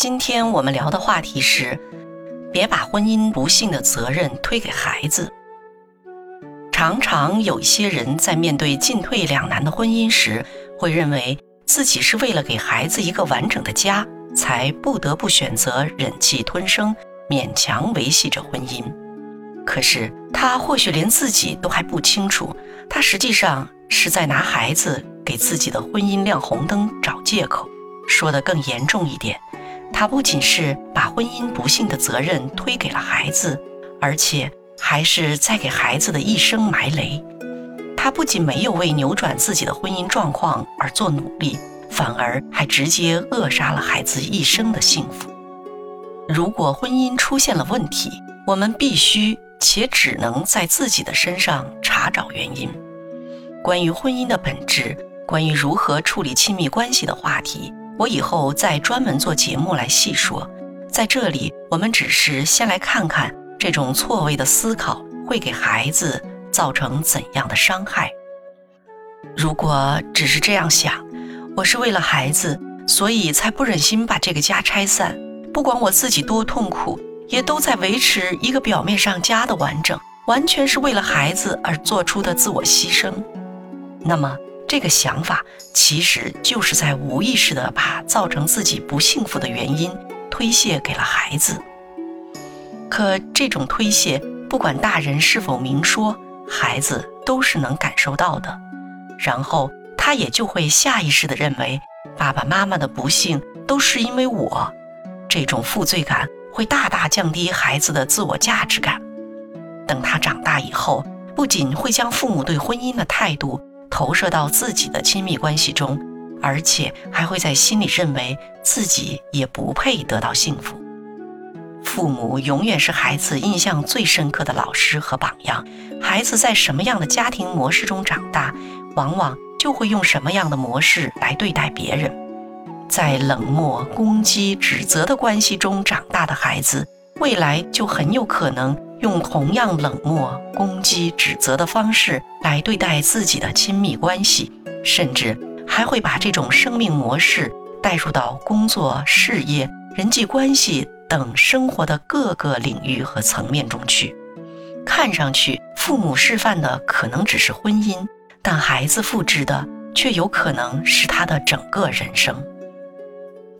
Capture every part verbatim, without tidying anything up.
今天我们聊的话题是，别把婚姻不幸的责任推给孩子。常常有一些人在面对进退两难的婚姻时，会认为自己是为了给孩子一个完整的家，才不得不选择忍气吞声，勉强维系着婚姻。可是他或许连自己都还不清楚，他实际上是在拿孩子给自己的婚姻亮红灯找借口。说得更严重一点，他不仅是把婚姻不幸的责任推给了孩子，而且还是在给孩子的一生埋雷。他不仅没有为扭转自己的婚姻状况而做努力，反而还直接扼杀了孩子一生的幸福。如果婚姻出现了问题，我们必须且只能在自己的身上查找原因。关于婚姻的本质，关于如何处理亲密关系的话题，我以后再专门做节目来细说。在这里，我们只是先来看看这种错位的思考会给孩子造成怎样的伤害。如果只是这样想，我是为了孩子，所以才不忍心把这个家拆散，不管我自己多痛苦，也都在维持一个表面上家的完整，完全是为了孩子而做出的自我牺牲。那么这个想法其实就是在无意识地把造成自己不幸福的原因推卸给了孩子。可这种推卸，不管大人是否明说，孩子都是能感受到的。然后他也就会下意识地认为，爸爸妈妈的不幸都是因为我。这种负罪感会大大降低孩子的自我价值感。等他长大以后，不仅会将父母对婚姻的态度投射到自己的亲密关系中，而且还会在心里认为自己也不配得到幸福。父母永远是孩子印象最深刻的老师和榜样，孩子在什么样的家庭模式中长大，往往就会用什么样的模式来对待别人。在冷漠、攻击、指责的关系中长大的孩子，未来就很有可能用同样冷漠、攻击、指责的方式来对待自己的亲密关系，甚至还会把这种生命模式带入到工作、事业、人际关系等生活的各个领域和层面中去。看上去，父母示范的可能只是婚姻，但孩子复制的却有可能是他的整个人生。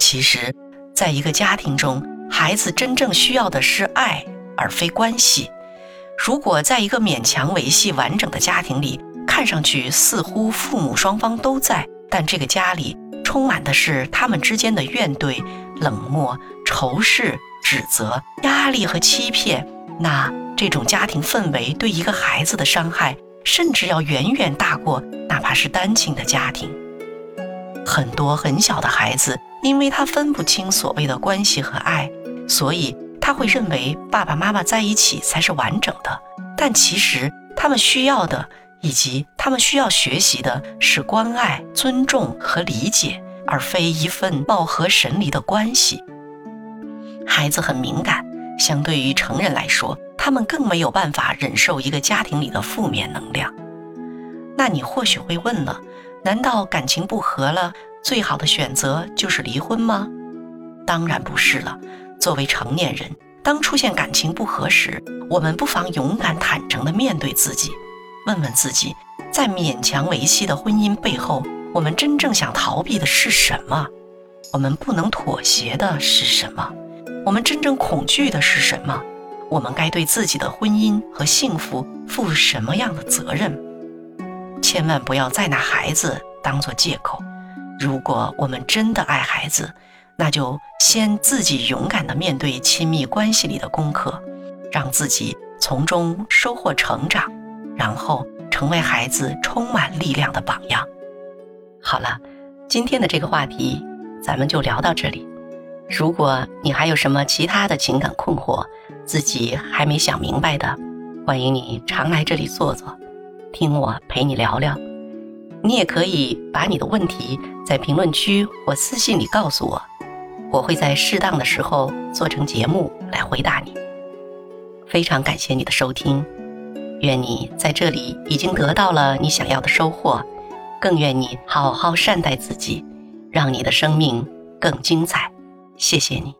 其实，在一个家庭中，孩子真正需要的是爱而非关系。如果在一个勉强维系完整的家庭里，看上去似乎父母双方都在，但这个家里充满的是他们之间的怨怼、冷漠、仇视、指责、压力和欺骗，那这种家庭氛围对一个孩子的伤害，甚至要远远大过哪怕是单亲的家庭。很多很小的孩子，因为他分不清所谓的关系和爱，所以他会认为爸爸妈妈在一起才是完整的，但其实他们需要的，以及他们需要学习的是关爱、尊重和理解，而非一份貌合神离的关系。孩子很敏感，相对于成人来说，他们更没有办法忍受一个家庭里的负面能量。那你或许会问了，难道感情不和了，最好的选择就是离婚吗？当然不是了。作为成年人，当出现感情不和时，我们不妨勇敢坦诚地面对自己，问问自己，在勉强维系的婚姻背后，我们真正想逃避的是什么？我们不能妥协的是什么？我们真正恐惧的是什么？我们该对自己的婚姻和幸福负什么样的责任？千万不要再拿孩子当作借口。如果我们真的爱孩子，那就先自己勇敢地面对亲密关系里的功课，让自己从中收获成长，然后成为孩子充满力量的榜样。好了，今天的这个话题咱们就聊到这里。如果你还有什么其他的情感困惑，自己还没想明白的，欢迎你常来这里坐坐，听我陪你聊聊。你也可以把你的问题在评论区或私信里告诉我，我会在适当的时候做成节目来回答你。非常感谢你的收听，愿你在这里已经得到了你想要的收获，更愿你好好善待自己，让你的生命更精彩。谢谢你。